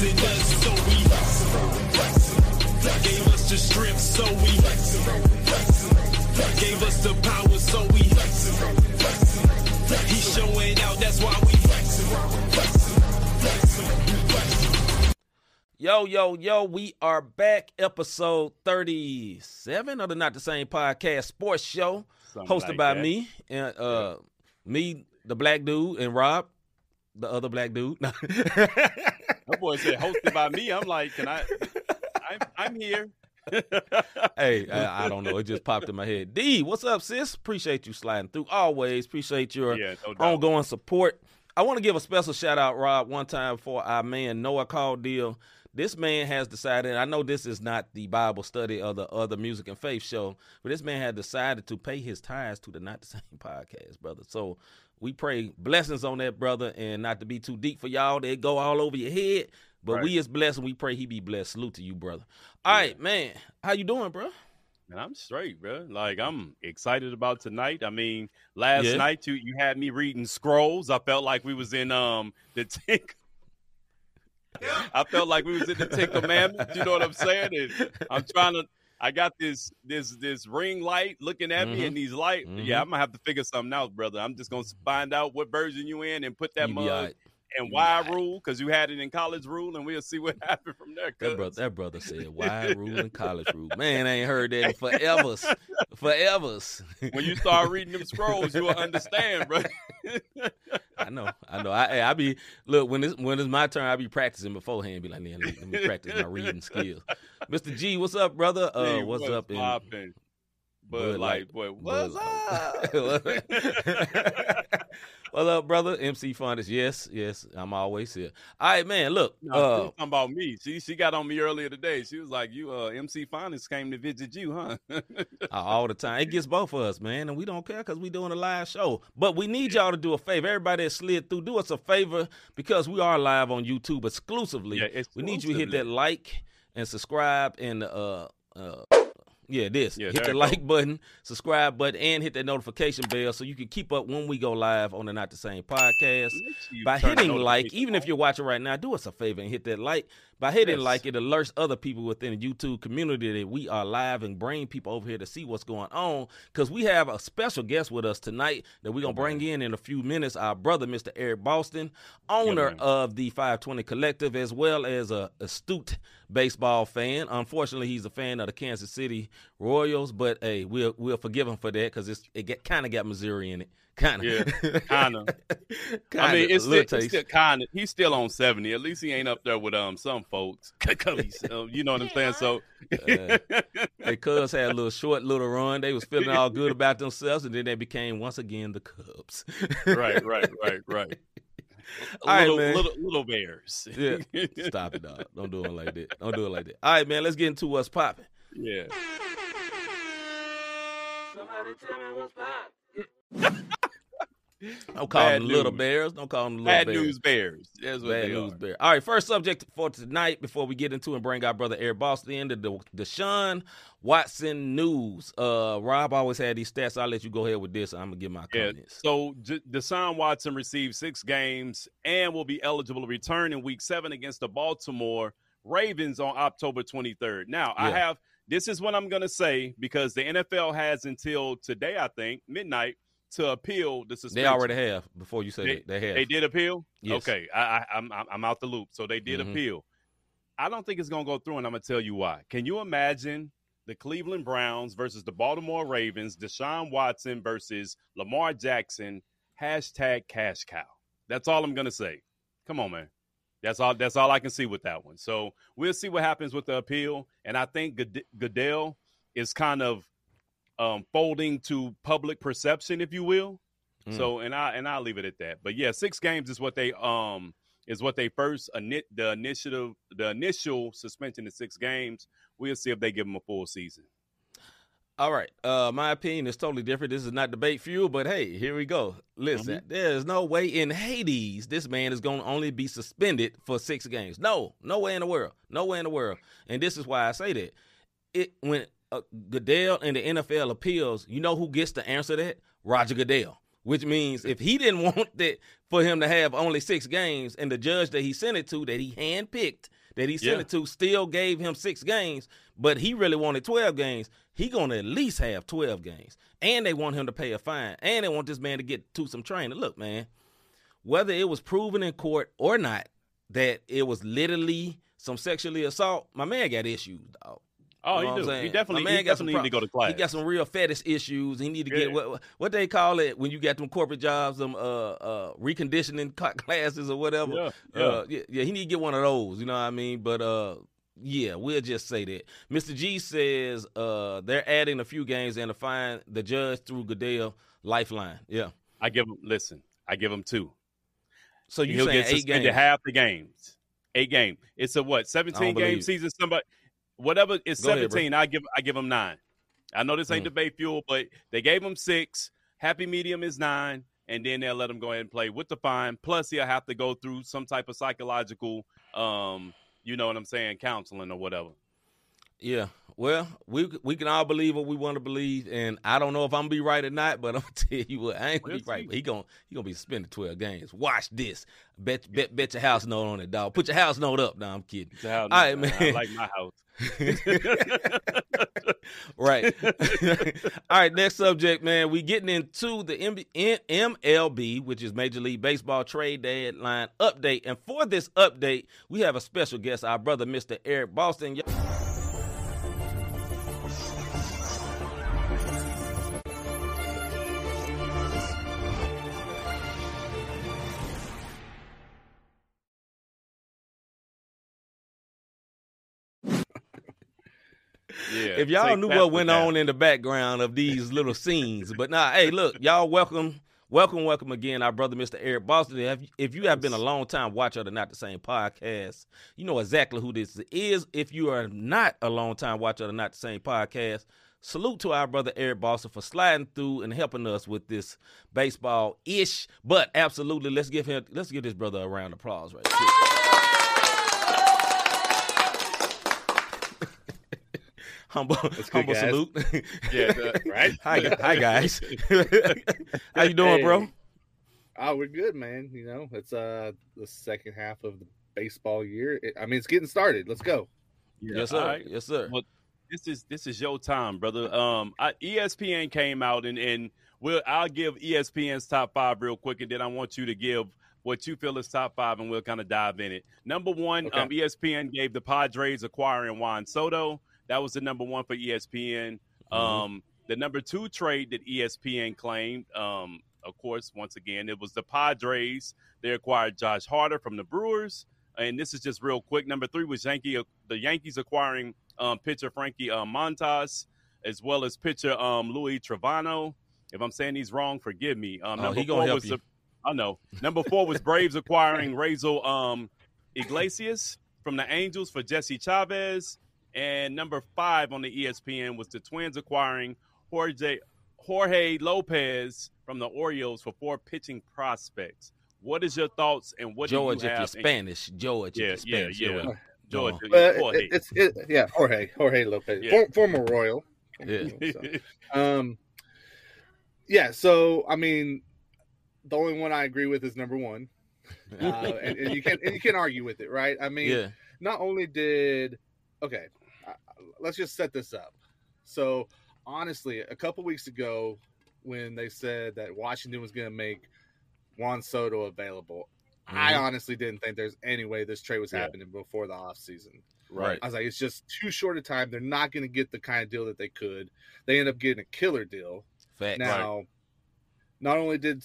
protected us, so we gave us the strength, so we gave us the power, so we he's showing out, that's why we Yo, we are back. Episode 37 of the Not the Same Podcast Sports Show, hosted by me and me, the black dude, and Rob, the other black dude. That boy said hosted by me. I'm like, can I'm here. Hey, I don't know. It just popped in my head. D, what's up, sis? Appreciate you sliding through. Always appreciate your ongoing support. I want to give a special shout out, Rob, one time for our man Noah Caudill. This man has decided, I know this is not the Bible study of the other music and faith show, but this man had decided to pay his tithes to the Not the Same Podcast, brother. So we pray blessings on that, brother, and not to be too deep for y'all. They go all over your head, but right. We is blessed, and we pray he be blessed. Salute to you, brother. All right, man. How you doing, bro? Man, I'm straight, bro. Like, I'm excited about tonight. I mean, last night, too, you had me reading scrolls. I felt like we was in the Tick. I felt like we was in the 10 Commandments. You know what I'm saying? And I'm trying to. I got this ring light looking at me, and these lights. Mm-hmm. Yeah, I'm gonna have to figure something out, brother. I'm just gonna find out what version you in and put that mug and why rule, because you had it in college rule, and we'll see what happened from there. That brother said why rule and college rule. Man, I ain't heard that in forever. When you start reading them scrolls, you'll understand, bro. I know. I be look when it's my turn. I be practicing beforehand. Be like, man, let me practice my reading skills. Mr. G, what's up, brother? Hey, what's up? And Bud Light, boy, what's up? What's up, brother? MC Fundis, yes, I'm always here. All right, man, look. Talking about me. She got on me earlier today. She was like, you, MC Fundis came to visit you, huh? All the time. It gets both of us, man, and we don't care because we doing a live show. But we need y'all to do a favor. Everybody that slid through, do us a favor because we are live on YouTube exclusively. Yeah, exclusively. We need you to hit that like and subscribe and hit the like button, subscribe button, and hit that notification bell so you can keep up when we go live on the Not the Same Podcast. By hitting like, even if you're watching right now, do us a favor and hit that like. By hitting like, it alerts other people within the YouTube community that we are live and bring people over here to see what's going on, because we have a special guest with us tonight that we're going to bring in a few minutes, our brother, Mr. Eric Boston, owner of the 520 Collective, as well as an astute baseball fan. Unfortunately, he's a fan of the Kansas City Royals, but hey, we'll forgive him for that because it kind of got Missouri in it. I mean, it's still kind of. He's still on 70. At least he ain't up there with some folks. You know what I'm saying? So the Cubs had a short little run. They was feeling all good about themselves, and then they became once again the Cubs. Right. Little bears. Yeah. Stop it, dog. Don't do it like that. All right, man. Let's get into what's popping. Yeah. Somebody tell me what's popping. Don't call them little bears. Don't call them little bears. Bad news bears. That's what they are. All right, first subject for tonight before we get into and bring our brother Eric Boston in, the Deshaun Watson news. Rob always had these stats. So I'll let you go ahead with this. I'm going to give my comments. So Deshaun Watson received 6 games and will be eligible to return in Week 7 against the Baltimore Ravens on October 23rd. Now, this is what I'm going to say because the NFL has until today, I think, midnight, to appeal the suspension. They already have. Before you say they have. They did appeal? Yes. Okay, I'm out the loop. So they did appeal. I don't think it's going to go through, and I'm going to tell you why. Can you imagine the Cleveland Browns versus the Baltimore Ravens, Deshaun Watson versus Lamar Jackson, #CashCow? That's all I'm going to say. Come on, man. That's all I can see with that one. So we'll see what happens with the appeal, and I think Goodell is kind of folding to public perception, if you will. So, and I'll leave it at that. But yeah, 6 games is what they the initial suspension is 6 games. We'll see if they give them a full season. All right. My opinion is totally different. This is not debate fuel, but hey, here we go. Listen, there's no way in Hades this man is going to only be suspended for 6 games. No way in the world. And this is why I say that. When Goodell and the NFL appeals, you know who gets to answer that? Roger Goodell. which means if he didn't want that for him to have only 6 games and the judge that he sent it to, that he handpicked, that he sent it to, still gave him 6 games, but he really wanted 12 games, he going to at least have 12 games. And they want him to pay a fine, and they want this man to get to some training. Look, man, whether it was proven in court or not that it was literally some sexually assault, my man got issues, dog. Oh, you know he do. He definitely need to go to class. He got some real fetish issues. He need to get what they call it when you got them corporate jobs, them reconditioning classes or whatever. He need to get one of those. You know what I mean? But yeah, we'll just say that. Mr. G says they're adding a few games and to find the judge through Goodell lifeline. Yeah, I give him. Listen, I give him 2. So you saying get 8 games? Half the games. 8 games. It's a what? 17-game season. Somebody. Whatever it's 17, I give them 9. I know this ain't debate fuel, but they gave him 6. Happy medium is 9, and then they'll let him go ahead and play with the fine. Plus, he'll have to go through some type of psychological, you know what I'm saying, counseling or whatever. Yeah, well, we can all believe what we want to believe, and I don't know if I'm going to be right or not, but I'm going to tell you what, I ain't going to be right. But he gonna be suspended 12 games. Watch this. Bet your house note on it, dog. Put your house note up. No, I'm kidding. All right, man. I like my house. Right. All right, next subject, man. We getting into the MLB, which is Major League Baseball trade deadline update. And for this update, we have a special guest, our brother, Mr. Eric Boston. Yeah, if y'all knew what went on in the background of these little scenes, but nah, hey, look, y'all welcome again, our brother, Mr. Eric Boston. If you have been a long time watcher of the Not the Same podcast, you know exactly who this is. If you are not a long time watcher of the Not the Same podcast, salute to our brother Eric Boston for sliding through and helping us with this baseball ish. But absolutely, let's give this brother a round of applause right here. Humble salute. Yeah, right? Hi, guys. How you doing, bro? Oh, we're good, man. You know, it's the second half of the baseball year. It's getting started. Let's go. Yeah. Yes, sir. Right. Yes, sir. Well, this is your time, brother. ESPN came out, and I'll give ESPN's top 5 real quick, and then I want you to give what you feel is top 5, and we'll kind of dive in it. Number one, okay. ESPN gave the Padres acquiring Juan Soto. That was the number 1 for ESPN. Mm-hmm. The number 2 trade that ESPN claimed, of course, once again, it was the Padres. They acquired Josh Harder from the Brewers. And this is just real quick. Number 3 was the Yankees acquiring pitcher Frankie Montas, as well as pitcher Luis Trevano. If I'm saying he's wrong, forgive me. Number 4 was Braves acquiring Raisel Iglesias from the Angels for Jesse Chavez. And number 5 on the ESPN was the Twins acquiring Jorge Lopez from the Orioles for 4 pitching prospects. What is your thoughts and what George, do you have? George, Jorge. Jorge Lopez, yeah. Former Royal. Yeah. So I mean, the only one I agree with is number 1, and you can't argue with it, right? I mean, Not only did let's just set this up. So, honestly, a couple weeks ago when they said that Washington was going to make Juan Soto available, I honestly didn't think there's any way this trade was happening before the offseason. Right. I was like, it's just too short a time. They're not going to get the kind of deal that they could. They end up getting a killer deal. Fact. Now, Not only did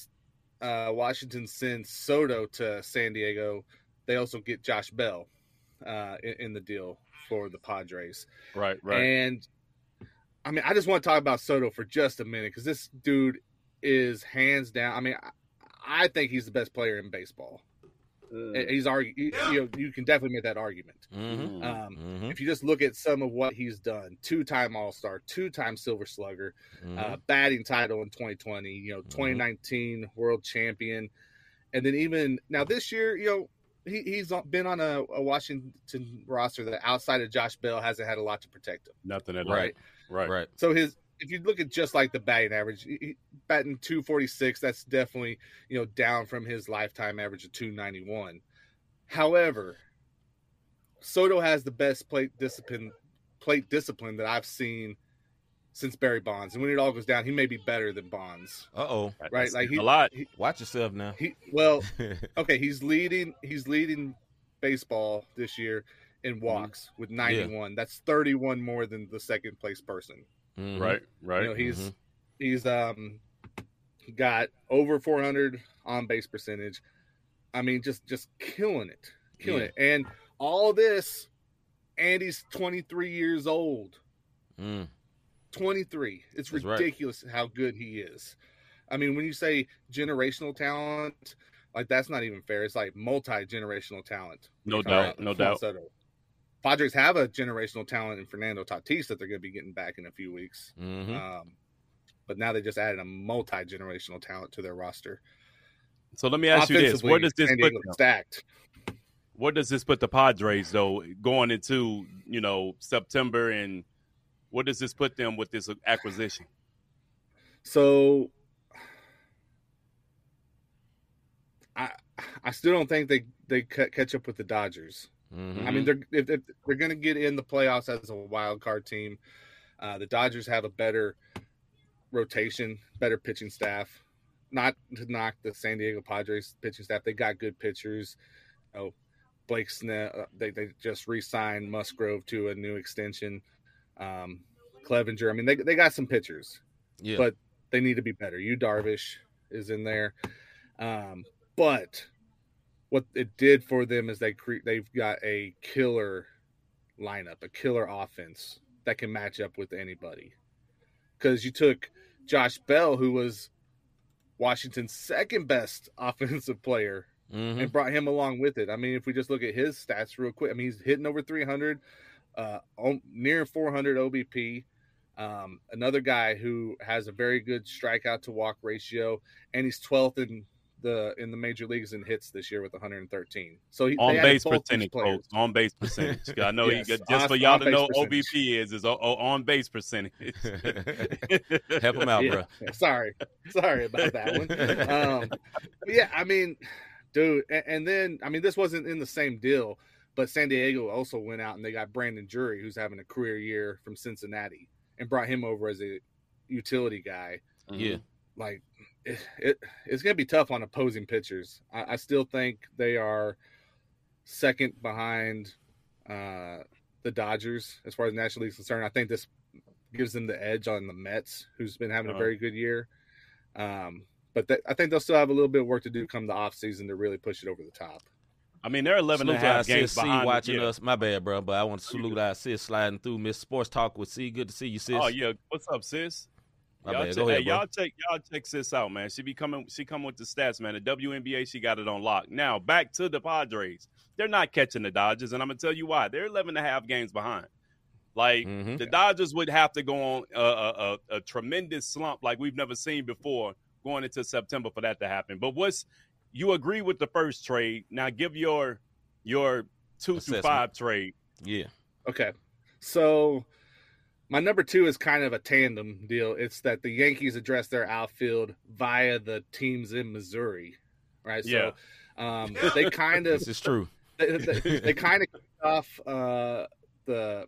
Washington send Soto to San Diego, they also get Josh Bell in the deal for the Padres. Right. And I mean, I just want to talk about Soto for just a minute, because this dude is hands down. I mean, I think he's the best player in baseball. You can definitely make that argument. Mm-hmm. If you just look at some of what he's done, 2-time All-Star, 2-time Silver Slugger, batting title in 2020, 2019 world champion. And then even now this year, He's been on a Washington roster that outside of Josh Bell hasn't had a lot to protect him. Nothing at all. Right. So his if you look at just like the batting average, he batting 246, that's definitely, you know, down from his lifetime average of 291. However, Soto has the best plate discipline that I've seen since Barry Bonds. And when it all goes down, he may be better than Bonds. Uh-oh. Right? Like he, a lot. He, watch yourself now. He, well, okay, he's leading baseball this year in walks with 91. Yeah. That's 31 more than the second place person. Mm-hmm. Right. You know, he's got over 400 on base percentage. I mean, just killing it. And all this, and he's 23 years old. Mm. 23. It's That's ridiculous right. how good he is. I mean, when you say generational talent, like that's not even fair. It's like multi-generational talent. No doubt. Soto. Padres have a generational talent in Fernando Tatis that they're going to be getting back in a few weeks. Mm-hmm. But now they just added a multi-generational talent to their roster. So let me ask you this. What does this put the Padres, though, going into, you know, September, and what does this put them with this acquisition? So I still don't think they catch up with the Dodgers. Mm-hmm. I mean, they're going to get in the playoffs as a wild card team. The Dodgers have a better rotation, better pitching staff. Not to knock the San Diego Padres pitching staff; they got good pitchers. Oh, Blake Snell. They just re-signed Musgrove to a new extension. Clevinger. I mean, they got some pitchers, yeah, but they need to be better. Yu Darvish is in there, but. What it did for them is they've got a killer lineup, a killer offense that can match up with anybody. Because you took Josh Bell, who was Washington's second best offensive player, mm-hmm. and brought him along with it. I mean, if we just look at his stats real quick, I mean, he's hitting over 300, near 400 OBP. Another guy who has a very good strikeout to walk ratio, and he's 12th in the major leagues in hits this year with 113. So on base percentage. I know yes, he got, just for y'all to know, percentage. OBP is on base percentage. Help him out, yeah. bro. Sorry about that one. Yeah, I mean, dude, and then I mean this wasn't in the same deal, but San Diego also went out and they got Brandon Drury, who's having a career year from Cincinnati, and brought him over as a utility guy. Yeah, like. It's going to be tough on opposing pitchers. I still think they are second behind the Dodgers as far as the National League is concerned. I think this gives them the edge on the Mets, who's been having a very good year. But I think they'll still have a little bit of work to do come the offseason to really push it over the top. I mean, they're 11.5 games behind. Watching us. My bad, bro, but I want to salute our sis sliding through. Miss Sports Talk with C. Good to see you, sis. Oh, yeah. What's up, sis? Y'all check this out, man. She come with the stats, man. The WNBA, she got it on lock. Now back to the Padres. They're not catching the Dodgers, and I'm gonna tell you why. They're 11.5 games behind. Like the Dodgers would have to go on a tremendous slump like we've never seen before going into September for that to happen. But you agree with the first trade? Now give your 2 through 5 trade. Yeah. Okay. So. My number 2 is kind of a tandem deal. It's that the Yankees address their outfield via the teams in Missouri, right? Yeah. So they kind of – this is true. They kind of kicked off the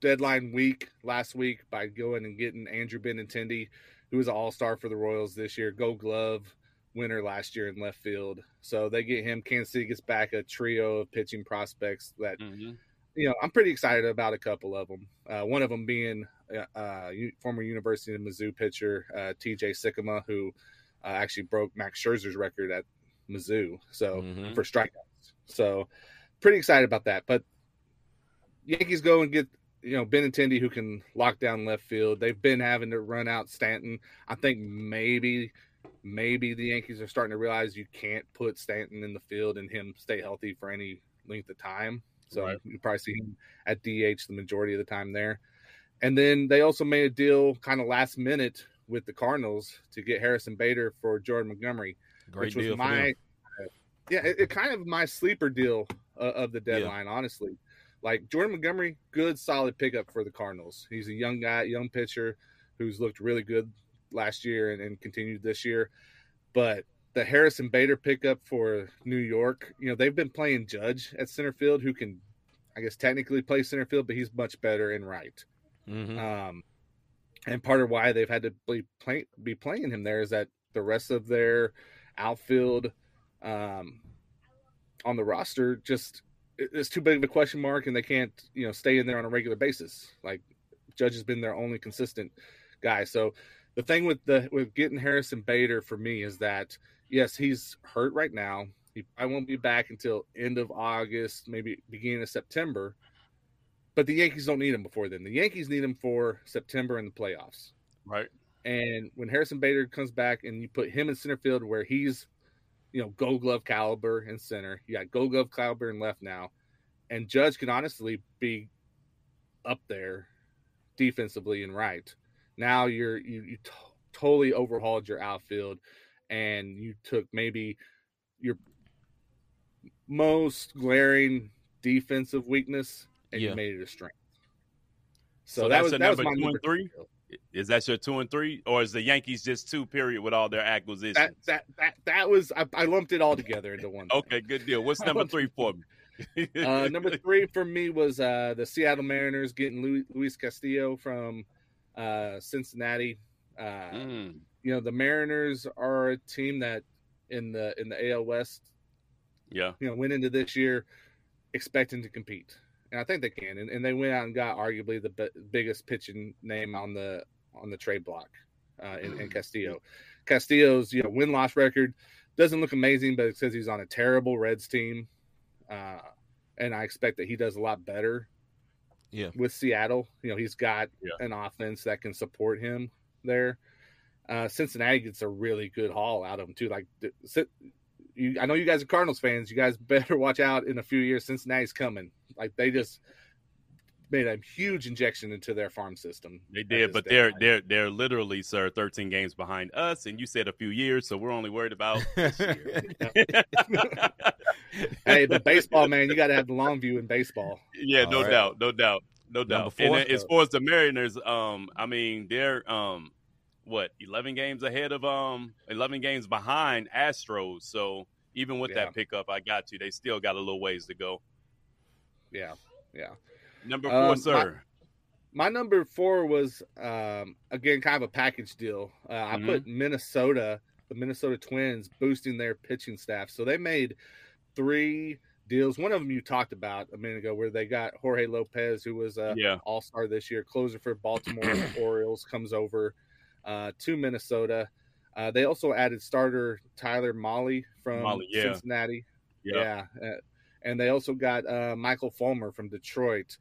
deadline week last week by going and getting Andrew Benintendi, who was an all-star for the Royals this year, Gold Glove winner last year in left field. So they get him. Kansas City gets back a trio of pitching prospects that – you know, I'm pretty excited about a couple of them. One of them being former University of Mizzou pitcher TJ Sikkema, who actually broke Max Scherzer's record at Mizzou for strikeouts. So pretty excited about that. But Yankees go and get, you know, Benintendi, who can lock down left field. They've been having to run out Stanton. I think maybe the Yankees are starting to realize you can't put Stanton in the field and him stay healthy for any length of time. So you probably see him at DH the majority of the time there. And then they also made a deal kind of last minute with the Cardinals to get Harrison Bader for Jordan Montgomery. Great deal. It kind of my sleeper deal of the deadline, honestly. Like Jordan Montgomery, good solid pickup for the Cardinals. He's a young guy, young pitcher, who's looked really good last year and continued this year. But the Harrison Bader pickup for New York, you know, they've been playing Judge at center field, who can, I guess, technically play center field, but he's much better in right. Mm-hmm. And part of why they've had to be playing him there is that the rest of their outfield on the roster just is too big of a question mark, and they can't, you know, stay in there on a regular basis. Like, Judge has been their only consistent guy. So the thing with getting Harrison Bader for me is that, yes, he's hurt right now. I won't be back until end of August, maybe beginning of September. But the Yankees don't need him before then. The Yankees need him for September and the playoffs. Right. And when Harrison Bader comes back and you put him in center field where he's, you know, Gold Glove caliber in center. You got Gold Glove caliber in left now. And Judge can honestly be up there defensively and right. Now you totally overhauled your outfield, and you took maybe your most glaring defensive weakness and you made it a strength. So that was my 2 and 3. Is that your 2 and 3, or is the Yankees just 2 period with all their acquisitions? That was I lumped it all together into one. Okay, good deal. What's number 3 for me? Number 3 for me was the Seattle Mariners getting Luis Castillo from Cincinnati. You know, the Mariners are a team that in the AL West, you know, went into this year expecting to compete. And I think they can, and they went out and got arguably the biggest pitching name on the trade block in Castillo. Castillo's, you know, win-loss record doesn't look amazing, but it says he's on a terrible Reds team, and I expect that he does a lot better. Yeah, with Seattle, you know, he's got an offense that can support him there. Cincinnati gets a really good haul out of him too. Like, I know you guys are Cardinals fans. You guys better watch out in a few years. Cincinnati's coming. Like, they just made a huge injection into their farm system. They did, but they're literally, sir, 13 games behind us. And you said a few years, so we're only worried about this year. Hey, but baseball, man, you got to have the long view in baseball. Yeah, no doubt. And as far as the Mariners, I mean, they're 11 games behind Astros. So even with that pickup, I got you. They still got a little ways to go. Yeah. Number 4, sir. My number 4 was, again, kind of a package deal. I put the Minnesota Twins, boosting their pitching staff. So they made 3 deals. One of them you talked about a minute ago, where they got Jorge Lopez, who was an all-star this year, closer for Baltimore Orioles, comes over to Minnesota. They also added starter Tyler Mahle from Cincinnati. Yeah. And they also got Michael Fulmer from Detroit.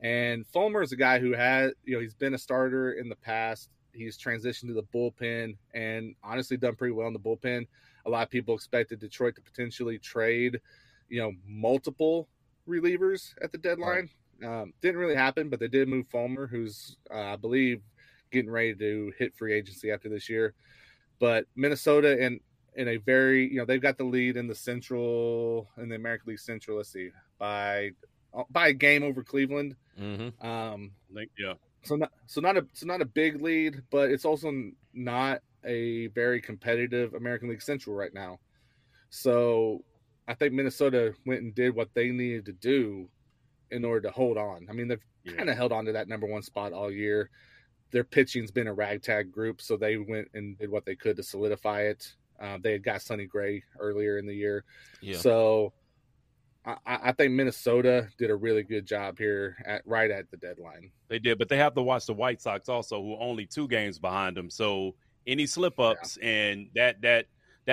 And Fulmer is a guy who has, you know, he's been a starter in the past. He's transitioned to the bullpen and honestly done pretty well in the bullpen. A lot of people expected Detroit to potentially trade, you know, multiple relievers at the deadline. Right. Didn't really happen, but they did move Fulmer, who's, I believe, getting ready to hit free agency after this year. But Minnesota and in a very, you know, they've got the lead in the American League Central, let's see, by a game over Cleveland. Mm-hmm. So not a big lead, but it's also not a very competitive American League Central right now. So I think Minnesota went and did what they needed to do in order to hold on. I mean, they've kind of held on to that number 1 spot all year. Their pitching's been a ragtag group, so they went and did what they could to solidify it. They had got Sonny Gray earlier in the year. Yeah. So I think Minnesota did a really good job here right at the deadline. They did, but they have to watch the White Sox also, who are only 2 games behind them. So any slip-ups and that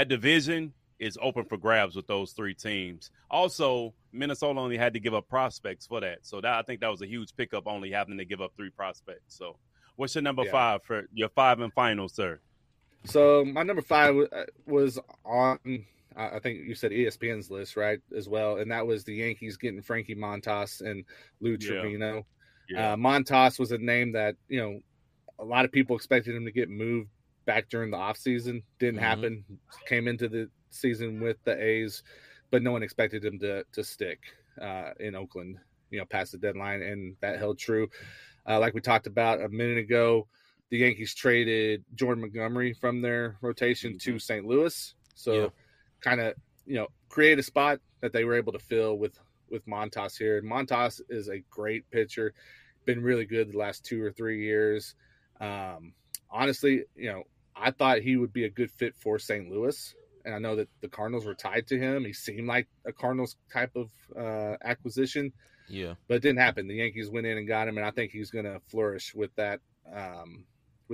division is open for grabs with those 3 teams. Also, Minnesota only had to give up prospects for that. So I think that was a huge pickup, only having to give up 3 prospects. So what's your number 5 for your 5 and final, sir? So my number 5 was on, I think you said ESPN's list, right, as well, and that was the Yankees getting Frankie Montas and Lou Trevino. Yeah. Montas was a name that, you know, a lot of people expected him to get moved back during the offseason. Didn't happen. Came into the season with the A's, but no one expected him to stick in Oakland, you know, past the deadline, and that held true. Like we talked about a minute ago, the Yankees traded Jordan Montgomery from their rotation to St. Louis. So kind of, you know, create a spot that they were able to fill with Montas here. And Montas is a great pitcher, been really good the last 2 or 3 years. Honestly, you know, I thought he would be a good fit for St. Louis. And I know that the Cardinals were tied to him. He seemed like a Cardinals type of acquisition. Yeah. But it didn't happen. The Yankees went in and got him, and I think he's going to flourish with that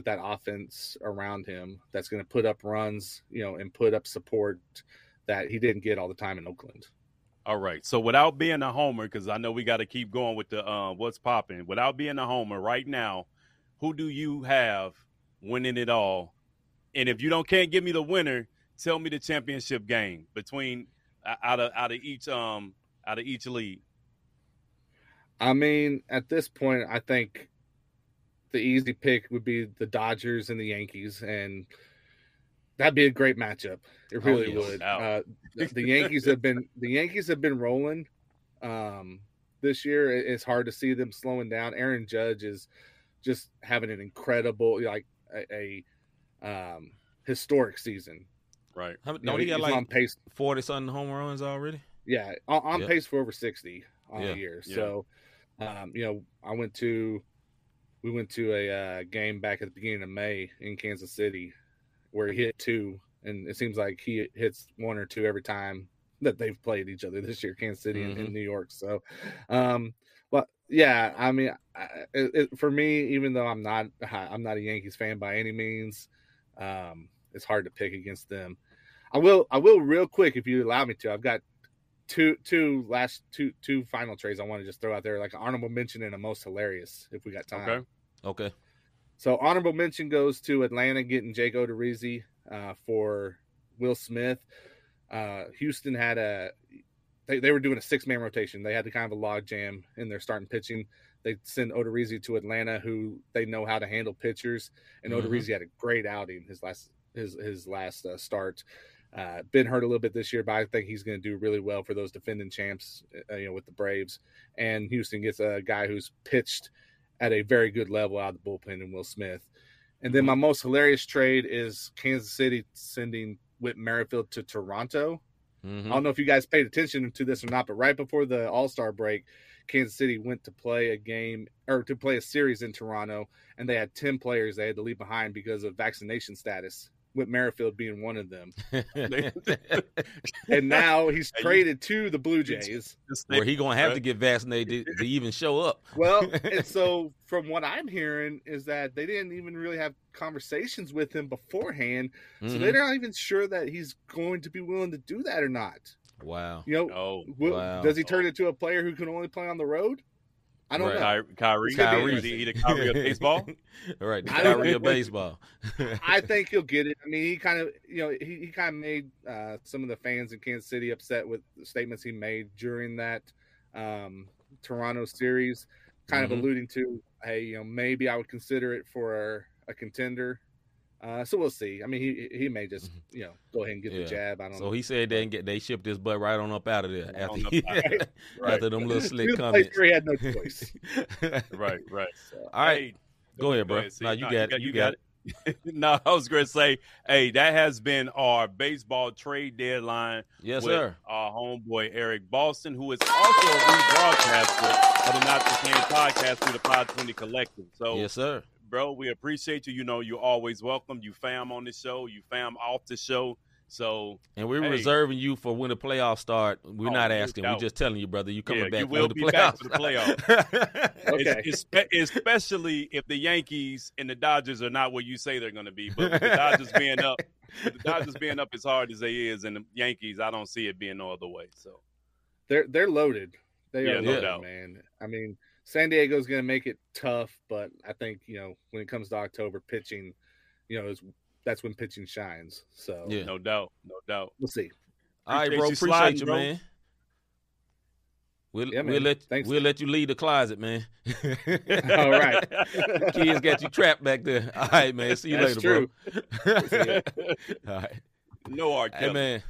offense around him that's going to put up runs, you know, and put up support that he didn't get all the time in Oakland. All right. So without being a homer, because I know we got to keep going with the what's popping, without being a homer right now, who do you have winning it all? And if you don't can't give me the winner, tell me the championship game between out of each league. I mean, at this point, I think the easy pick would be the Dodgers and the Yankees, and that'd be a great matchup. It really would. The Yankees have been rolling this year. It's hard to see them slowing down. Aaron Judge is just having an incredible, like a historic season. Right. Don't he got like 40-something home runs already? Yeah, on pace for over 60 on the year. Yeah. So, you know, we went to a game back at the beginning of May in Kansas City where he hit two, and it seems like he hits one or two every time that they've played each other this year, Kansas City and New York. So, but yeah, I mean, for me, even though I'm not a Yankees fan by any means, it's hard to pick against them. I will real quick if you allow me to. I've got two final trades I want to just throw out there, like an honorable mention and a most hilarious if we got time. Okay. So honorable mention goes to Atlanta getting Jake Odorizzi for Will Smith. Houston had they were doing a 6-man rotation. They had the kind of a log jam in their starting pitching. They send Odorizzi to Atlanta, who they know how to handle pitchers, and Odorizzi had a great outing his last start. Been hurt a little bit this year, but I think he's going to do really well for those defending champs, you know, with the Braves. And Houston gets a guy who's pitched at a very good level out of the bullpen in Will Smith. And then my most hilarious trade is Kansas City sending Whit Merrifield to Toronto. I don't know if you guys paid attention to this or not, but right before the All-Star break, Kansas City went to play a game or to play a series in Toronto, and they had 10 players they had to leave behind because of vaccination status, with Merrifield being one of them. And now he's traded to the Blue Jays. Where he going to have to get vaccinated to even show up. Well, and so from what I'm hearing is that they didn't even really have conversations with him beforehand. So they're not even sure that he's going to be willing to do that or not. Wow. You know, does he turn into a player who can only play on the road? I don't know. Kyrie. Is he either Kyrie or baseball? Right, Kyrie or baseball. I think he'll get it. I mean, he kind of, you know, he kind of made some of the fans in Kansas City upset with the statements he made during that Toronto series, kind of alluding to, hey, you know, maybe I would consider it for a contender. So we'll see. I mean, he may just, you know, go ahead and get the jab. I don't know. So he said they shipped his butt right on up out of there after them little slick comments. He had no choice. Right. So, all right. Go ahead, bro. See, you got it. No, I was going to say, hey, that has been our baseball trade deadline. Yes, with sir. Our homeboy, Eric Boston, who is also a rebroadcaster of the Not the Same podcast through the 520 Collective. So, yes, sir. Bro, we appreciate you. You know, you're always welcome. You fam on the show. You fam off the show. So, and we're reserving you for when the playoffs start. We're not asking. We're just telling you, brother. You coming back? You will be back for the playoffs. Okay. Especially if the Yankees and the Dodgers are not what you say they're going to be. But with the Dodgers being up, as hard as they is, and the Yankees, I don't see it being no other way. So, they're loaded. They are loaded, man. I mean. San Diego's going to make it tough, but I think, you know, when it comes to October, pitching, you know, that's when pitching shines. So, no doubt. We'll see. All right, bro. Appreciate you, man. We'll let you leave the closet, man. All right. Kids got you trapped back there. All right, man. See you later, bro. All right. No argument. Hey, man.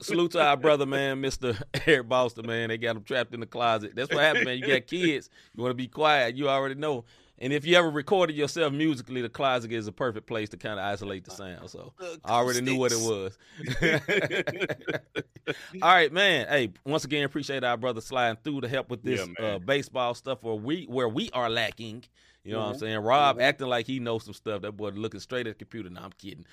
Salute to our brother, man, Mr. Eric Boston, man. They got him trapped in the closet. That's what happened, man. You got kids. You want to be quiet. You already know. And if you ever recorded yourself musically, the closet is a perfect place to kind of isolate the sound. So I already knew what it was. All right, man. Hey, once again, appreciate our brother sliding through to help with this baseball stuff where we are lacking. You know what I'm saying? Rob acting like he knows some stuff. That boy looking straight at the computer. No, I'm kidding.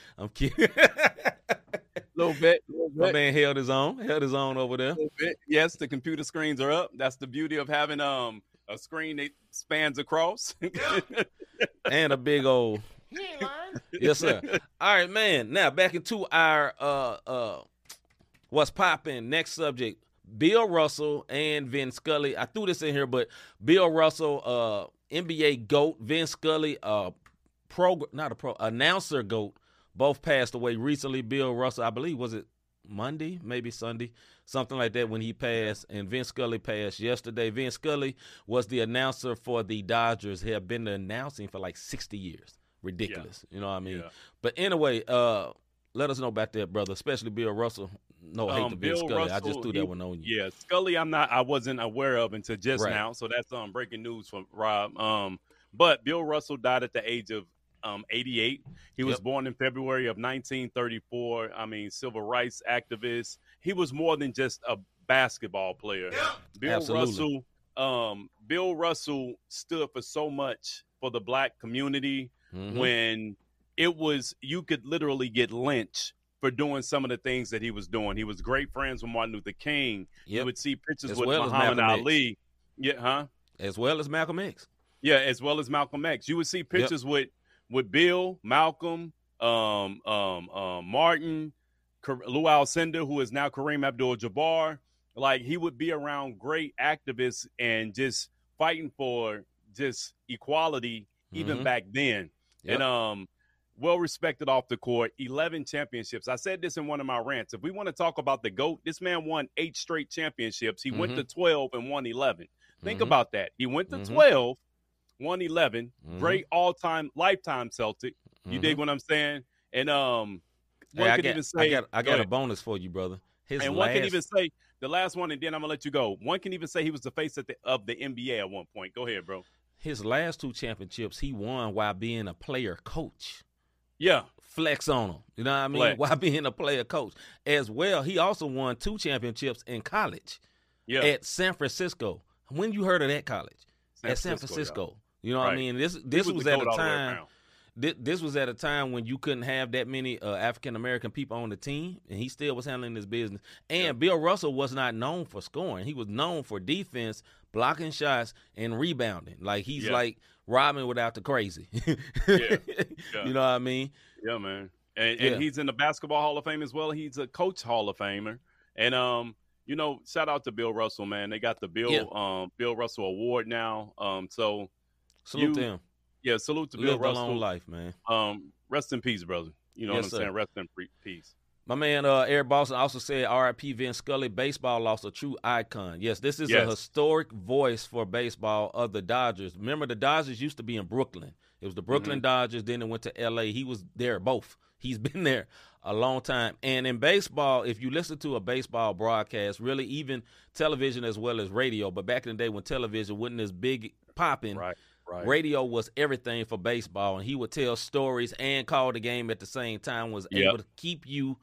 Little bit. My man held his own over there. Yes, the computer screens are up. That's the beauty of having a screen that spans across. And a big old. He ain't lying. Yes, sir. All right, man. Now back into our what's popping next subject. Bill Russell and Vin Scully. I threw this in here, but Bill Russell, NBA GOAT, Vin Scully, announcer GOAT, both passed away recently. Bill Russell, I believe, was it Monday, maybe Sunday, something like that when he passed, and Vin Scully passed yesterday. Vin Scully was the announcer for the Dodgers. He had been announcing for like 60 years. Ridiculous. Yeah. You know what I mean? Yeah. But anyway, let us know about that, brother, especially Bill Russell. No, I hate to Bill Scully. Russell, I just threw that one on you. Yeah, Scully I wasn't aware of until just now, so that's breaking news for Rob. But Bill Russell died at the age of 88. He was born in February of 1934. I mean, civil rights activist. He was more than just a basketball player. Yeah. Bill Russell stood for so much for the black community when it was you could literally get lynched for doing some of the things that he was doing. He was great friends with Martin Luther King. Yep. You would see pictures as with well Muhammad Ali. Yeah, huh? As well as Malcolm X. Yeah, as well as Malcolm X. You would see pictures with Bill, Malcolm, Martin, Lou Alcindor, who is now Kareem Abdul-Jabbar. Like, he would be around great activists and just fighting for just equality even back then. Yep. And well-respected off the court, 11 championships. I said this in one of my rants. If we want to talk about the GOAT, this man won 8 straight championships. He went to 12 and won 11. Think about that. He went to 12, won 11, great all-time, lifetime Celtic. You dig what I'm saying? And I got a bonus for you, brother. One can even say the last one, and then I'm going to let you go. One can even say he was the face of the NBA at one point. Go ahead, bro. His last 2 championships he won while being a player coach. Yeah. Flex on him. You know what I mean? Flex. While being a player coach. As well, he also won 2 championships in college at San Francisco. When you heard of that college? San Francisco. You know what I mean? This was at a time when you couldn't have that many African-American people on the team, and he still was handling his business. And Bill Russell was not known for scoring. He was known for defense, blocking shots, and rebounding. Like, he's like Robin without the crazy. You know what I mean? Yeah, man. And he's in the Basketball Hall of Fame as well. He's a Coach Hall of Famer. And, you know, shout out to Bill Russell, man. They got the Bill Russell Award now. So salute to him. Yeah, salute to Bill Russell. Live a long life, man. Rest in peace, brother. You know what I'm saying? Rest in peace. My man, Eric Boston also said, R.I.P. Vin Scully, baseball lost a true icon. Yes, this is a historic voice for baseball of the Dodgers. Remember, the Dodgers used to be in Brooklyn. It was the Brooklyn Dodgers, then it went to L.A. He was there both. He's been there a long time. And in baseball, if you listen to a baseball broadcast, really even television as well as radio, but back in the day when television wasn't as big popping, radio was everything for baseball, and he would tell stories and call the game at the same time, was able to keep you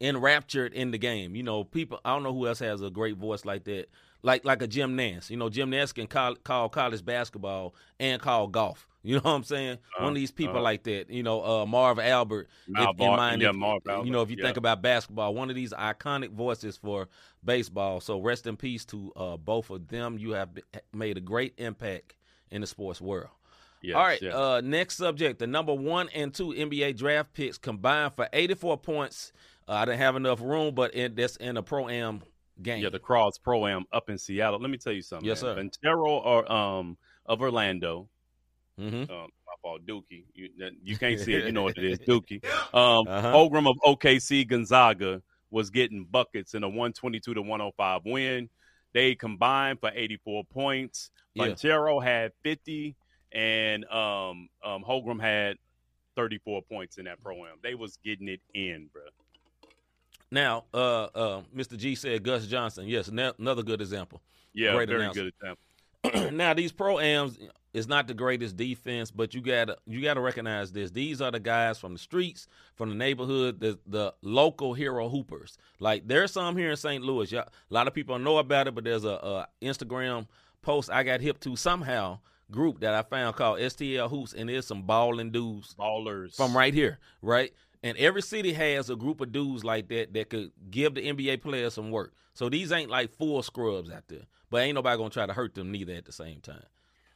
enraptured in the game. You know, people, I don't know who else has a great voice like that, like a Jim Nance. You know, Jim Nance can call college basketball and call golf. You know what I'm saying? One of these people like that. You know, Marv Albert. Marv Albert. You know, if you think about basketball, one of these iconic voices for baseball. So rest in peace to both of them. You have made a great impact in the sports world. Yes, all right, next subject, the number 1 and 2 NBA draft picks combined for 84 points. I didn't have enough room, but that's in a pro-am game. Yeah, the Cross pro-am up in Seattle. Let me tell you something. Yes, sir. Ventura of Orlando. My fault, Dookie. You can't see it. You know what it is, Dookie. Ogram of OKC, Gonzaga, was getting buckets in a 122-105 win. They combined for 84 points. Montero had 50, and Holmgren had 34 points in that pro-am. They was getting it in, bro. Now, Mr. G said Gus Johnson. Yes, another good example. Yeah, great good example. Now, these pro-ams, It's not the greatest defense, but you gotta recognize this. These are the guys from the streets, from the neighborhood, the local hero hoopers. Like, there's some here in St. Louis. Y'all, a lot of people know about it, but there's a Instagram post I got hip to somehow group that I found called STL Hoops, and there's some balling dudes. Ballers. From right here, right? And every city has a group of dudes like that that could give the NBA players some work. So these ain't like full scrubs out there, but ain't nobody gonna try to hurt them neither at the same time.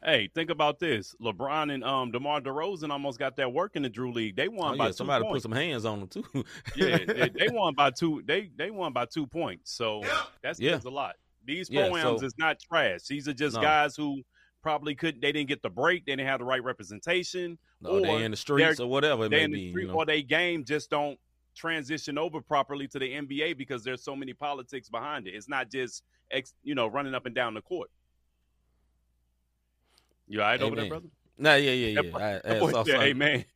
Hey, think about this. LeBron and DeMar DeRozan almost got that work in the Drew League. They won by 2 points. Somebody put some hands on them too. Yeah, they won by two. They won by 2 points. So that's a lot. These programs is not trash. These are just guys who probably couldn't. They didn't get the break. They didn't have the right representation. Or they in the streets or whatever. They in the street, or they game just don't transition over properly to the NBA because there's so many politics behind it. It's not just running up and down the court. You all right over there, brother? Nah, yeah. I saw something. Amen.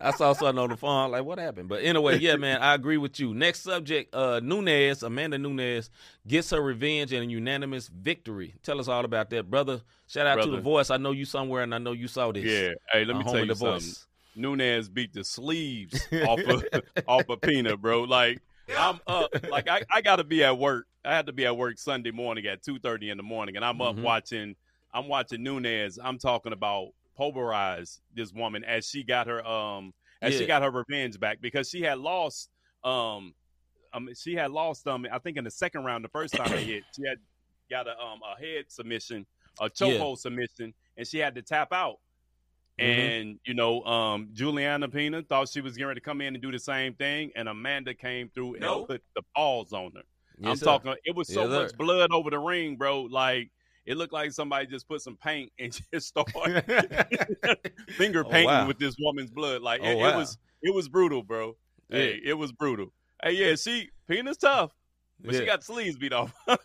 I saw something on the phone. Like, what happened? But anyway, yeah, man, I agree with you. Next subject, Amanda Nunes, gets her revenge in a unanimous victory. Tell us all about that, brother. Shout out to The Voice. I know you somewhere, and I know you saw this. Yeah. Hey, let me tell you something. Nunes beat the sleeves off of Peña, bro. Like, I'm up. Like, I got to be at work. I had to be at work Sunday morning at 2:30 in the morning, and I'm up watching – I'm watching Nunes. I'm talking about pulverize this woman as she got her revenge back, because she had lost I think in the second round the first time they hit. She had got a head submission, a chokehold submission, and she had to tap out. And Julianna Peña thought she was getting ready to come in and do the same thing, and Amanda came through and put the balls on her. Yes, I'm talking it was so much blood over the ring, bro, like it looked like somebody just put some paint and just started finger painting with this woman's blood. Like it was brutal, bro. Yeah. Hey, it was brutal. Hey, yeah, Peña's tough, but she got sleeves beat off. All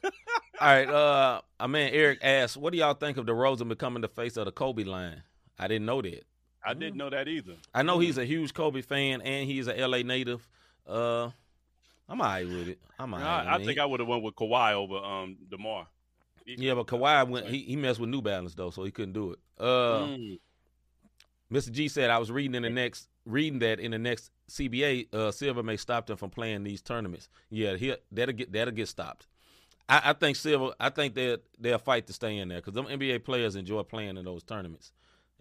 right, my man Eric asked, "What do y'all think of DeRozan becoming the face of the Kobe line?" I didn't know that. I didn't know that either. I know he's a huge Kobe fan and he's an LA native. I'm all right with it. I think I would have went with Kawhi over DeMar. Yeah, but Kawhi went. He messed with New Balance though, so he couldn't do it. Mr. G said, "I was reading that in the next CBA, Silver may stop them from playing these tournaments." Yeah, that'll get stopped. I think Silver. I think they'll fight to stay in there because them NBA players enjoy playing in those tournaments,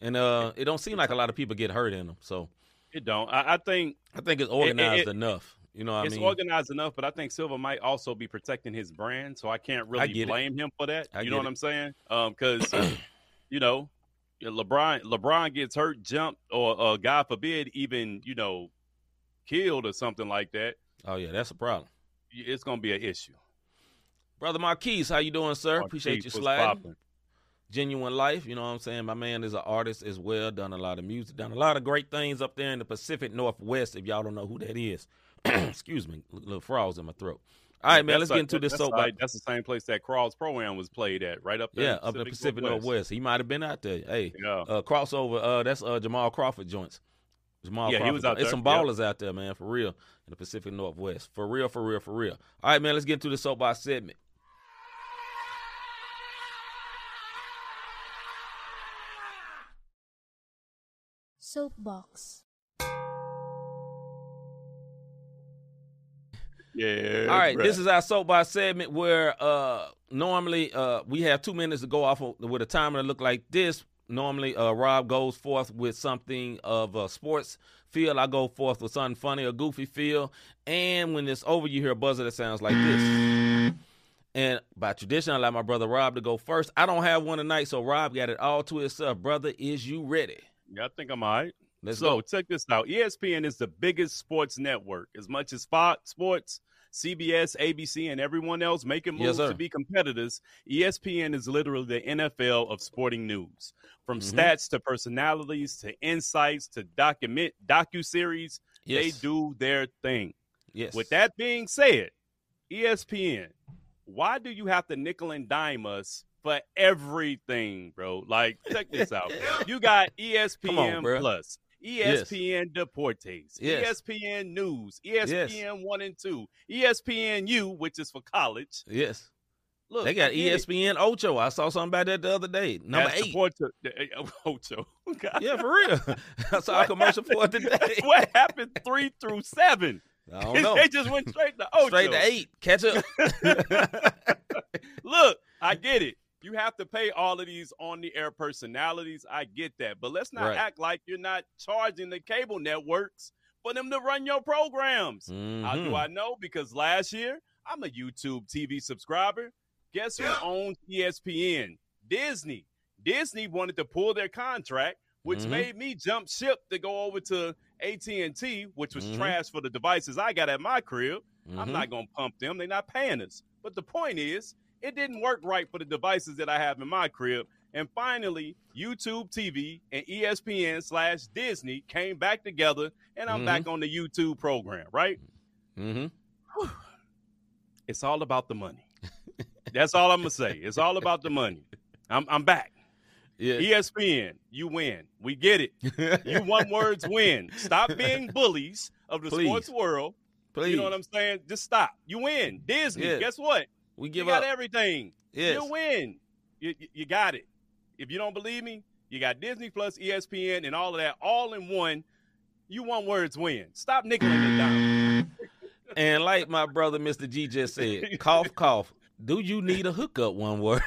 and it don't seem like a lot of people get hurt in them. So it don't. I think it's organized enough. You know what I mean? It's organized enough, but I think Silver might also be protecting his brand, so I can't really blame him for that. You know what I'm saying? Because, LeBron gets hurt, jumped, or God forbid, even, killed or something like that. Oh, yeah, that's a problem. It's going to be an issue. Brother Marquise, how you doing, sir? Marquise, appreciate you sliding. Poppin'? Genuine life, you know what I'm saying? My man is an artist as well, done a lot of music, done a lot of great things up there in the Pacific Northwest, if y'all don't know who that is. Excuse me, little frogs in my throat. All right, man, let's get into this soapbox. That's the same place that Crawls Pro-Am was played at, right up there. Yeah, up in the Pacific Northwest. He might have been out there. Hey, crossover, that's Jamal Crawford joints. Jamal Crawford. He was out there. There's some ballers out there, man, for real, in the Pacific Northwest. For real, for real, for real. All right, man, let's get into the soapbox segment. Soapbox. Yeah. All right, This is our soapbox segment where normally we have 2 minutes to go off with a timer that look like this. Normally, Rob goes forth with something of a sports feel. I go forth with something funny or goofy feel. And when it's over, you hear a buzzer that sounds like this. And by tradition, I like my brother Rob to go first. I don't have one tonight, so Rob got it all to himself. Brother, is you ready? Yeah, I think I'm all right. Let's go. Check this out. ESPN is the biggest sports network. As much as Fox Sports, CBS, ABC, and everyone else making moves to be competitors, ESPN is literally the NFL of sporting news. From stats to personalities to insights to docuseries, they do their thing. Yes. With that being said, ESPN, why do you have to nickel and dime us for everything, bro? Like, check this out. You got ESPN Plus, ESPN Deportes, ESPN News, ESPN 1 and 2, ESPN U, which is for college. Yes. Look, they got ESPN Ocho. I saw something about that the other day. Number 8. Ocho. God. Yeah, for real. I saw a commercial for it today. That's what happened 3 through 7? I don't know. They just went straight to Ocho. Straight to 8. Catch up. Look, I get it. You have to pay all of these on-the-air personalities. I get that. But let's not act like you're not charging the cable networks for them to run your programs. Mm-hmm. How do I know? Because last year, I'm a YouTube TV subscriber. Guess who owns ESPN? Disney. Disney wanted to pull their contract, which made me jump ship to go over to AT&T, which was trash for the devices I got at my crib. I'm not going to pump them. They're not paying us. But the point is, it didn't work right for the devices that I have in my crib. And finally, YouTube TV and ESPN/Disney came back together, and I'm back on the YouTube program, right? It's all about the money. That's all I'm going to say. It's all about the money. I'm back. Yeah. ESPN, you win. We get it. You one words win. Stop being bullies of the sports world. Please. You know what I'm saying? Just stop. You win. Disney, guess what? We give you up. You got everything. Yes. You win. You got it. If you don't believe me, you got Disney plus ESPN and all of that all in one. You one words win. Stop nickeling it down. And like my brother, Mr. G, just said, cough, cough. Do you need a hookup? One word.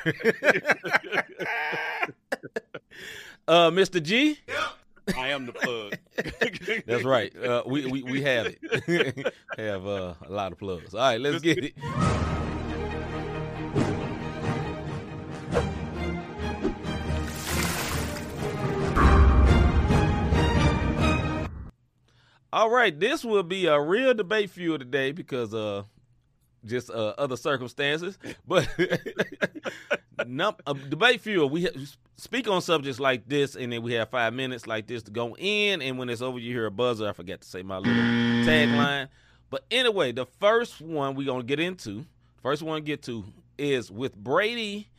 Mr. G? I am the plug. That's right. We have it. Have a lot of plugs. All right, let's get it. All right, this will be a real debate fuel today because just other circumstances. But debate fuel, we speak on subjects like this, and then we have 5 minutes like this to go in. And when it's over, you hear a buzzer. I forgot to say my little tagline. But anyway, the first one we're going to get into, is with Brady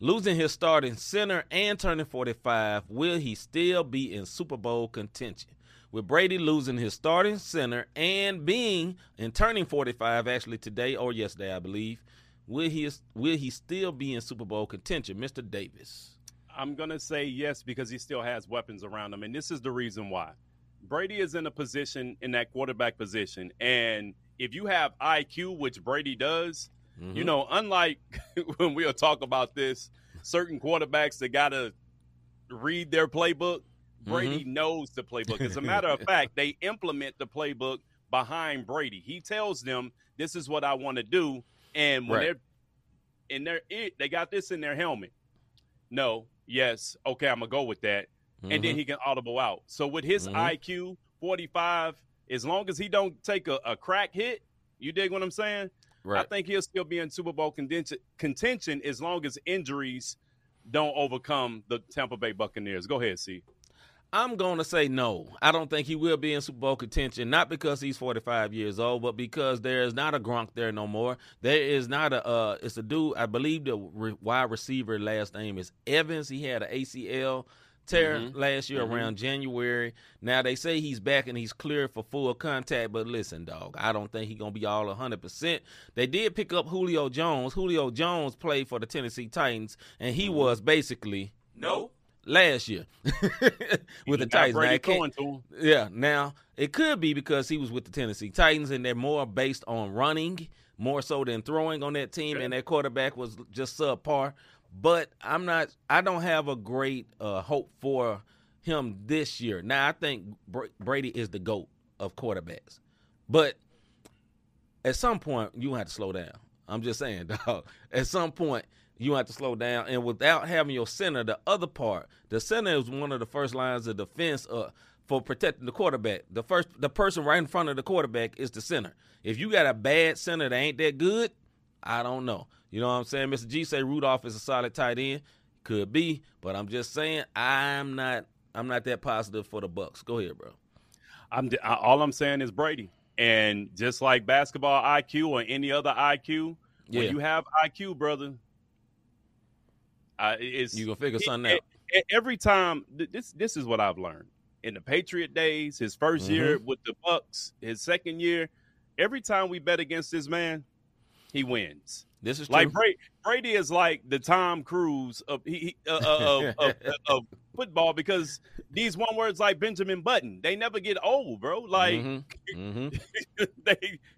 losing his starting center and turning 45, will he still be in Super Bowl contention? With Brady losing his starting center and turning 45 actually today or yesterday, I believe, will he still be in Super Bowl contention, Mr. Davis? I'm going to say yes because he still has weapons around him, and this is the reason why. Brady is in a position, in that quarterback position, and if you have IQ, which Brady does, you know, unlike when we'll talk about this, certain quarterbacks that got to read their playbook, Brady knows the playbook. As a matter of fact, they implement the playbook behind Brady. He tells them, this is what I want to do. And when they're in their ear, they got this in their helmet. No, yes, okay, I'm going to go with that. And then he can audible out. So with his IQ, 45, as long as he don't take a crack hit, you dig what I'm saying? Right. I think he'll still be in Super Bowl contention as long as injuries don't overcome the Tampa Bay Buccaneers. Go ahead, C. I'm going to say no. I don't think he will be in Super Bowl contention, not because he's 45 years old, but because there is not a Gronk there no more. There is not it's a dude, I believe the wide receiver last name is Evans. He had an ACL tear last year around January. Now they say he's back and he's clear for full contact, but listen, dog, I don't think he's going to be all 100%. They did pick up Julio Jones. Julio Jones played for the Tennessee Titans, and he was basically last year with the Titans. Yeah, now it could be because he was with the Tennessee Titans and they're more based on running more so than throwing on that team, and their quarterback was just subpar. But I don't have a great hope for him this year. Now, I think Brady is the GOAT of quarterbacks. But at some point, you have to slow down. I'm just saying, dog. At some point, you have to slow down. And without having your center, the other part, the center is one of the first lines of defense for protecting the quarterback. The person right in front of the quarterback is the center. If you got a bad center that ain't that good, I don't know. You know what I'm saying? Mr. G say Rudolph is a solid tight end. Could be, but I'm just saying I'm not that positive for the Bucs. Go ahead, bro. All I'm saying is Brady. And just like basketball IQ or any other IQ, when you have IQ, brother, you gonna figure something out. Every time, this is what I've learned in the Patriot days. His first year with the Bucks, his second year. Every time we bet against this man, he wins. This is true. Like Brady is like the Tom Cruise of football, because these one words like Benjamin Button, they never get old, bro. Like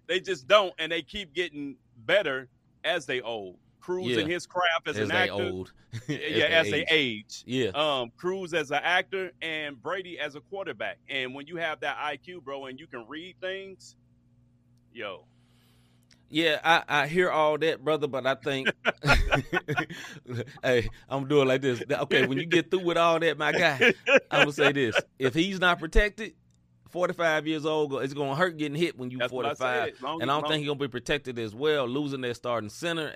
they just don't, and they keep getting better as they old. Cruise in his craft as an actor, old. as they age. Yeah, Cruise as an actor and Brady as a quarterback. And when you have that IQ, bro, and you can read things, yo. Yeah, I hear all that, brother, but I think hey, I'm doing like this. Okay, when you get through with all that, my guy, I'm going to say this. If he's not protected, 45 years old, it's going to hurt getting hit when you're 45. And I don't think he's going to be protected as well, losing their starting center.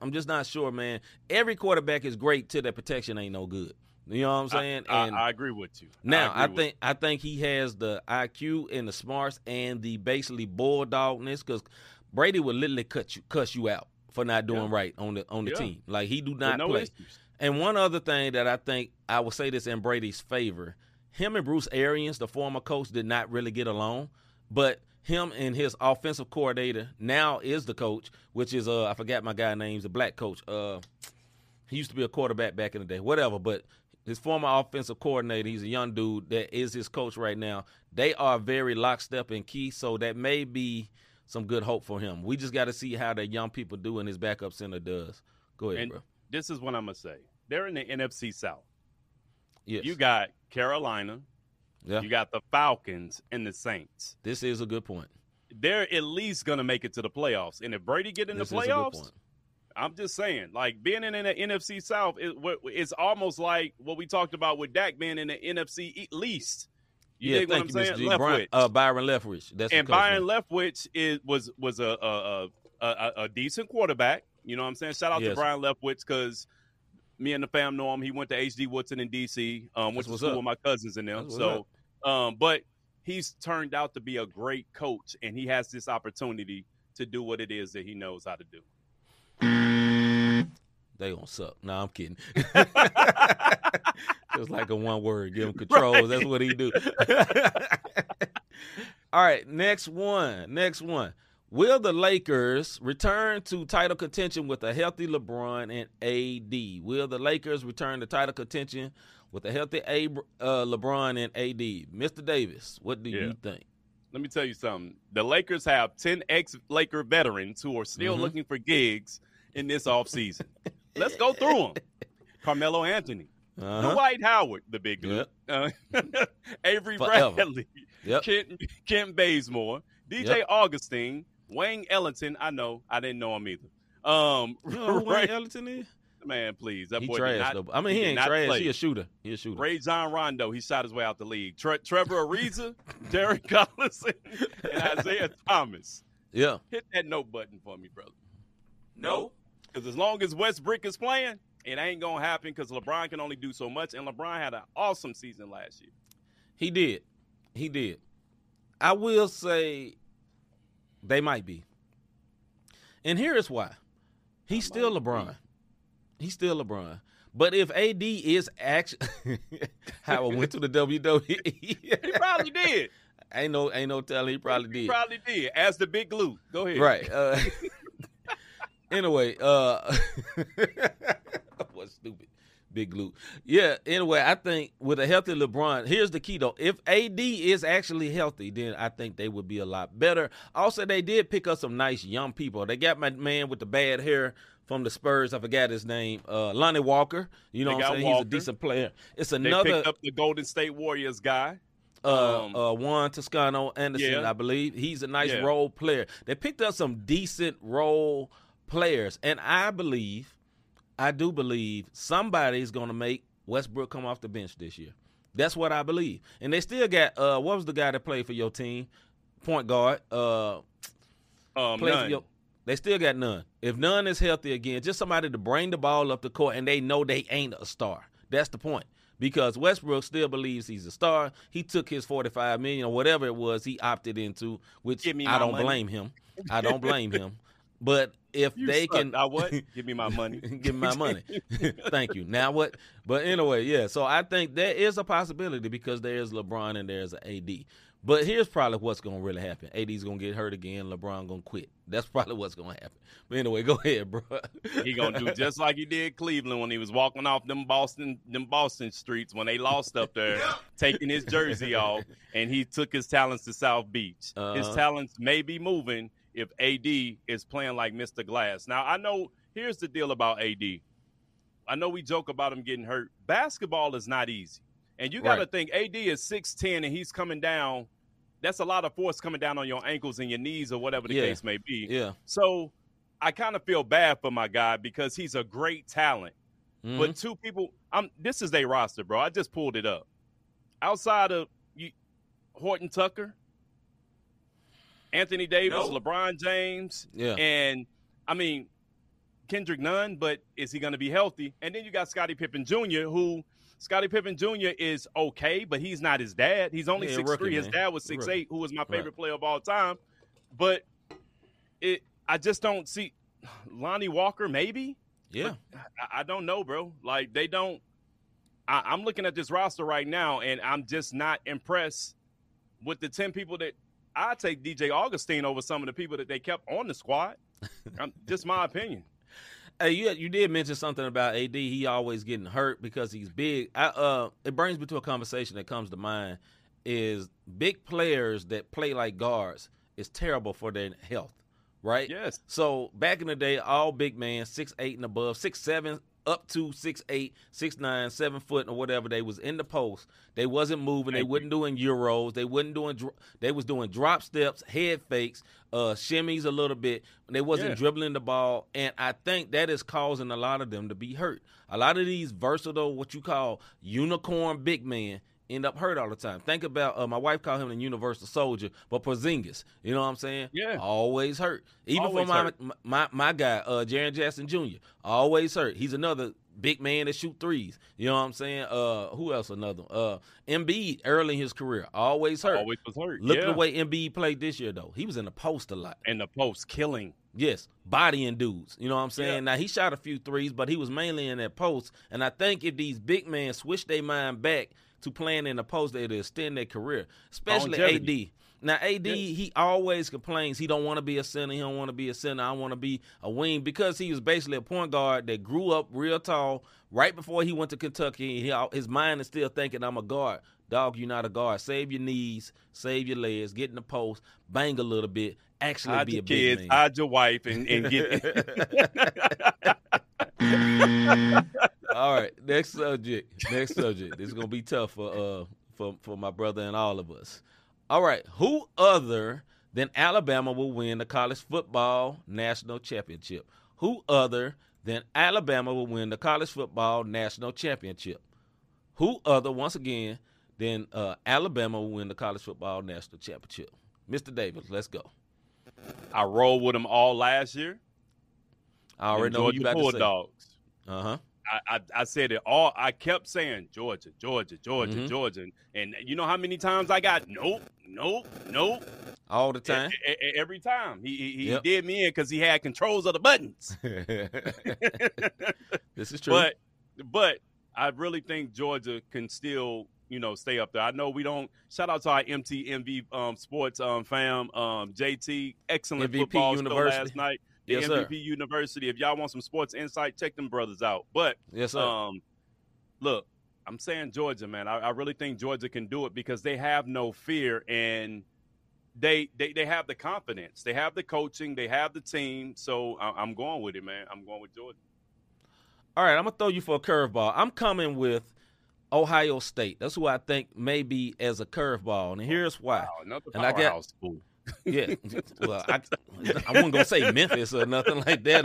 I'm just not sure, man. Every quarterback is great till their protection ain't no good. You know what I'm saying? I agree with you. Now, I think he has the IQ and the smarts and the basically bulldogness, because Brady would literally cuss you out for not doing right on the team. Like, he do not play. Issues. And one other thing that I think, I will say this in Brady's favor, him and Bruce Arians, the former coach, did not really get along. But him and his offensive coordinator now is the coach, which is, I forgot my guy's name, he's a black coach. He used to be a quarterback back in the day, whatever. But his former offensive coordinator, he's a young dude that is his coach right now. They are very lockstep and key, so that may be some good hope for him. We just got to see how the young people do and his backup center does. Go ahead, bro. This is what I'm going to say. They're in the NFC South. Yes. You got Carolina. Yeah. You got the Falcons and the Saints. This is a good point. They're at least going to make it to the playoffs. And if Brady get in the playoffs, I'm just saying, like, being in the NFC South, it's almost like what we talked about with Dak being in the NFC least. You know what I'm saying? Byron Leftwich. Byron Leftwich was a decent quarterback. You know what I'm saying? Shout out to Byron Leftwich, because me and the fam know him. He went to H.D. Woodson in D.C., which was cool with my cousins and them. So, but he's turned out to be a great coach, and he has this opportunity to do what it is that he knows how to do. They gonna suck. No, I'm kidding. Just like a one word, give him controls. Right. That's what he do. All right, next one. Will the Lakers return to title contention with a healthy LeBron and AD? Will the Lakers return to title contention with a healthy LeBron and AD? Mr. Davis, what do you think? Let me tell you something. The Lakers have 10 ex-Laker veterans who are still looking for gigs in this offseason. Let's go through them. Carmelo Anthony. Dwight Howard, the big dude. Yep. Avery Bradley. Yep. Kent Bazemore. DJ Augustine. Wayne Ellington. I know. I didn't know him either. You know who Wayne Ellington is? Man, please. That boy trash, though. I mean, he ain't trash. Play. He a shooter. Rajon Rondo. He shot his way out the league. Trevor Ariza. Derek Collison. And Isaiah Thomas. Yeah. Hit that no button for me, brother. No. Because as long as Westbrook is playing, it ain't going to happen, because LeBron can only do so much, and LeBron had an awesome season last year. He did. I will say they might be. And here is why. He's still LeBron. But if AD is actually – Howard went to the WWE. He probably did. Ain't no telling. He probably did. As the big glue. Go ahead. Right. Anyway, that was stupid. Big glue. Yeah, anyway, I think with a healthy LeBron, here's the key, though. If AD is actually healthy, then I think they would be a lot better. Also, they did pick up some nice young people. They got my man with the bad hair from the Spurs. I forgot his name. Lonnie Walker. You know what I'm saying? Walker. He's a decent player. They picked up the Golden State Warriors guy. Juan Toscano Anderson, I believe. He's a nice role player. They picked up some decent role players, and I do believe somebody's gonna make Westbrook come off the bench this year. That's what I believe. And they still got what was the guy that played for your team? Point guard. None. They still got none. If none is healthy again, just somebody to bring the ball up the court, and they know they ain't a star. That's the point. Because Westbrook still believes he's a star. He took his $45 million or whatever it was he opted into, which I don't blame him. But if you they suck, can, I what? Give me my money. Give me my money. Thank you. Now what? But anyway, yeah. So I think there is a possibility, because there is LeBron and there is an AD. But here's probably what's going to really happen. AD's going to get hurt again. LeBron going to quit. That's probably what's going to happen. But anyway, go ahead, bro. He going to do just like he did Cleveland when he was walking off them Boston streets when they lost up there, taking his jersey off, and he took his talents to South Beach. Uh-huh. His talents may be moving if AD is playing like Mr. Glass. Now, I know here's the deal about AD. I know we joke about him getting hurt. Basketball is not easy. And you got to think, AD is 6'10", and he's coming down. That's a lot of force coming down on your ankles and your knees or whatever the case may be. Yeah. So I kind of feel bad for my guy because he's a great talent. Mm-hmm. But two people – this is their roster, bro. I just pulled it up. Outside of Horton Tucker, Anthony Davis, LeBron James, and, I mean, Kendrick Nunn, but is he going to be healthy? And then you got Scottie Pippen Jr., who – Scottie Pippen Jr. is okay, but he's not his dad. He's only 6'3". Rookie, his dad was 6'8", who was my favorite player of all time. But I just don't see – Lonnie Walker, maybe? Yeah. But I don't know, bro. Like, they don't – I'm looking at this roster right now, and I'm just not impressed with the 10 people that – I take DJ Augustine over some of the people that they kept on the squad. Just my opinion. Hey, you did mention something about AD. He always getting hurt because he's big. It brings me to a conversation that comes to mind is big players that play like guards is terrible for their health, right? Yes. So back in the day, all big men, 6'8" and above, 6'7", up to 6'8", 6'9", 7 foot or whatever, they was in the post. They wasn't moving. They wasn't doing euros. They wasn't doing. They was doing drop steps, head fakes, shimmies a little bit. They wasn't dribbling the ball, and I think that is causing a lot of them to be hurt. A lot of these versatile, what you call unicorn big men, end up hurt all the time. Think about my wife called him the universal soldier, but Porzingis, you know what I'm saying? Yeah. Always hurt. Even always for my guy, Jaren Jackson Jr., always hurt. He's another big man that shoot threes. You know what I'm saying? Who else another? Embiid, early in his career, always hurt. Always was hurt. Look at the way Embiid played this year, though. He was in the post a lot. In the post, killing. Yes, bodying dudes. You know what I'm saying? Yeah. Now, he shot a few threes, but he was mainly in that post. And I think if these big men switch their mind back to playing in the post, they to extend their career, especially AD. Now, AD, he always complains he don't want to be a center. He don't want to be a center. I want to be a wing because he was basically a point guard that grew up real tall right before he went to Kentucky. His mind is still thinking, I'm a guard. Dog, you're not a guard. Save your knees, save your legs, get in the post, bang a little bit, actually hide be a big man. Hide your wife and get All right, next subject. Next subject. This is gonna be tough for my brother and all of us. All right, who other than Alabama will win the college football national championship? Who other than Alabama will win the college football national championship? Who other, once again, than Alabama will win the college football national championship? Mr. Davis, let's go. I rolled with them all last year. I already know what you about to say. Uh-huh. I said it all. I kept saying Georgia, mm-hmm. Georgia. And you know how many times I got nope. All the time? Every time. He did me in because he had controls of the buttons. This is true. But I really think Georgia can still, stay up there. I know we don't – shout out to our MTMV sports fam, JT. Excellent MVP football University. Last night. The MVP University. If y'all want some sports insight, check them brothers out. But look, I'm saying Georgia, man. I really think Georgia can do it because they have no fear and they have the confidence. They have the coaching. They have the team. So I'm going with it, man. I'm going with Georgia. All right, I'm going to throw you for a curveball. I'm coming with Ohio State. That's who I think may be as a curveball. And here's why. Wow, another powerhouse school. Yeah, well, I wasn't gonna say Memphis or nothing like that,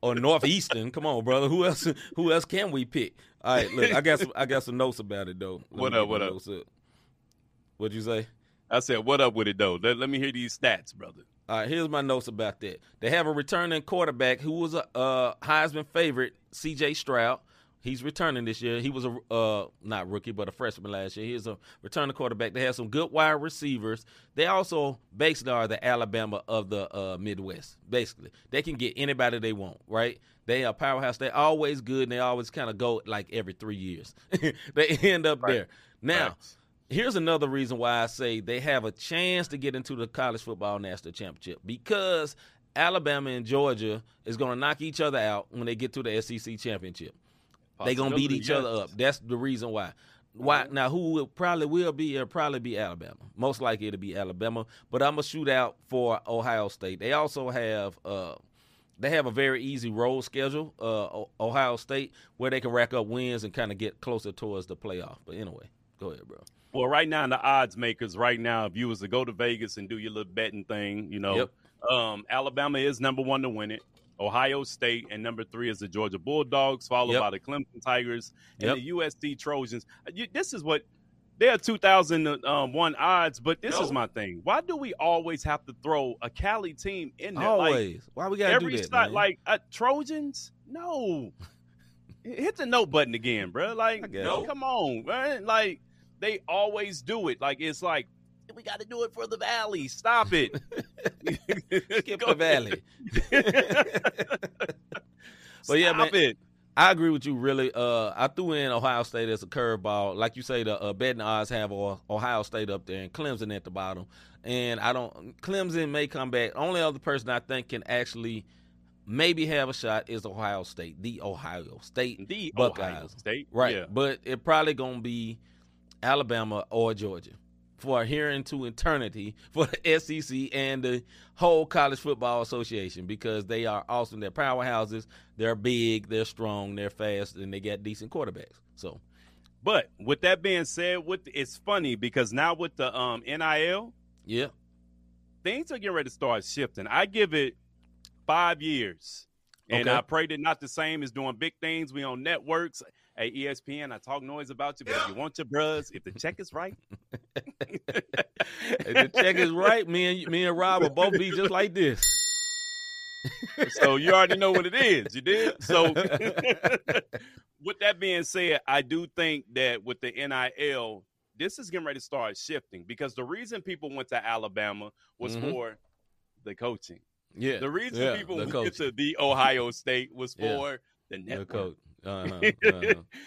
or Northeastern. Come on, brother. Who else can we pick? All right, look, I got some notes about it though. What up? What'd you say? I said, what up with it though? Let me hear these stats, brother. All right, here's my notes about that. They have a returning quarterback who was a Heisman favorite, C.J. Stroud. He's returning this year. He was a not rookie, but a freshman last year. He's a returning quarterback. They have some good wide receivers. They also basically are the Alabama of the Midwest, basically. They can get anybody they want, right? They are powerhouse. They're always good, and they always kind of go like every 3 years. They end up there. Now, Here's another reason why I say they have a chance to get into the college football national championship, because Alabama and Georgia is going to knock each other out when they get to the SEC championship. They're going to beat each other up. That's the reason why. Now, who will probably will be? It'll probably be Alabama. Most likely it'll be Alabama. But I'm going to shoot out for Ohio State. They also have a very easy road schedule, Ohio State, where they can rack up wins and kind of get closer towards the playoff. But anyway, go ahead, bro. Well, right now in the odds makers, right now, if you was to go to Vegas and do your little betting thing, you know, Alabama is number one to win it. Ohio State, and number three is the Georgia Bulldogs, followed by the Clemson Tigers and the USC Trojans. This is what – they are 2001 odds, but this is my thing. Why do we always have to throw a Cali team in there? Always. Like, why we got to do that, man? Like, Trojans? No. Hit the no button again, bro. Like, no, come on, man. Like, they always do it. Like, it's like, we got to do it for the Valley. Stop it. Skip the Valley. But yeah, man, I agree with you. Really, I threw in Ohio State as a curveball. Like you say, the betting odds have Ohio State up there and Clemson at the bottom. And I don't. Clemson may come back. Only other person I think can actually maybe have a shot is Ohio State. The Ohio State Buckeyes. Ohio State, right? Yeah. But it probably gonna be Alabama or Georgia. For adhering to eternity for the SEC and the whole College Football Association, because they are awesome. They're powerhouses. They're big. They're strong. They're fast, and they got decent quarterbacks. So, but with that being said, it's funny because now with the NIL, things are getting ready to start shifting. I give it 5 years, and I pray that not the same as doing big things. We on networks. Hey, ESPN, I talk noise about you, but if you want your bros, if the check is right. If the check is right, me and Rob will both be just like this. So you already know what it is. You did? So with that being said, I do think that with the NIL, this is getting ready to start shifting, because the reason people went to Alabama was for the coaching. Yeah. The reason people went to the Ohio State was for the network. The coach.